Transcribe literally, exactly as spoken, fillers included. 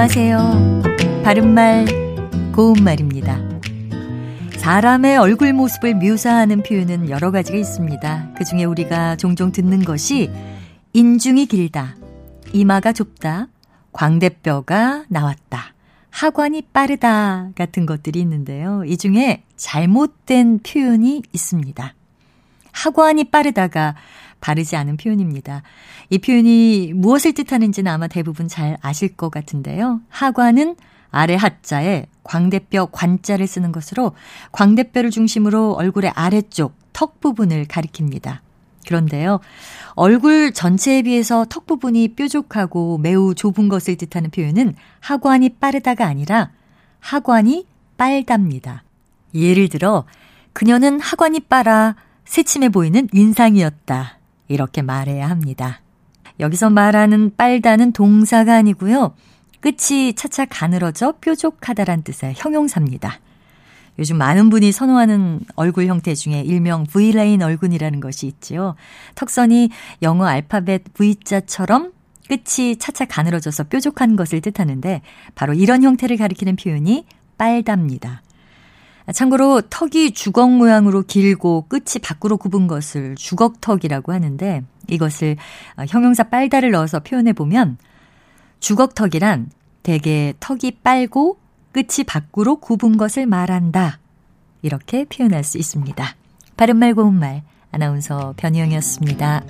안녕하세요. 바른말, 고운말입니다. 사람의 얼굴 모습을 묘사하는 표현은 여러 가지가 있습니다. 그중에 우리가 종종 듣는 것이 인중이 길다, 이마가 좁다, 광대뼈가 나왔다, 하관이 빠르다 같은 것들이 있는데요. 이 중에 잘못된 표현이 있습니다. 하관이 빠르다가 바르지 않은 표현입니다. 이 표현이 무엇을 뜻하는지는 아마 대부분 잘 아실 것 같은데요. 하관은 아래 하자에 광대뼈 관자를 쓰는 것으로 광대뼈를 중심으로 얼굴의 아래쪽 턱 부분을 가리킵니다. 그런데요, 얼굴 전체에 비해서 턱 부분이 뾰족하고 매우 좁은 것을 뜻하는 표현은 하관이 빠르다가 아니라 하관이 빨답니다. 예를 들어, 그녀는 하관이 빨아 새침해 보이는 인상이었다, 이렇게 말해야 합니다. 여기서 말하는 빨다는 동사가 아니고요, 끝이 차차 가늘어져 뾰족하다란 뜻의 형용사입니다. 요즘 많은 분이 선호하는 얼굴 형태 중에 일명 V라인 얼굴이라는 것이 있지요. 턱선이 영어 알파벳 V자처럼 끝이 차차 가늘어져서 뾰족한 것을 뜻하는데, 바로 이런 형태를 가리키는 표현이 빨답니다. 참고로 턱이 주걱 모양으로 길고 끝이 밖으로 굽은 것을 주걱턱이라고 하는데, 이것을 형용사 빨다를 넣어서 표현해보면, 주걱턱이란 대개 턱이 빨고 끝이 밖으로 굽은 것을 말한다, 이렇게 표현할 수 있습니다. 바른말 고운말, 아나운서 변희영이었습니다.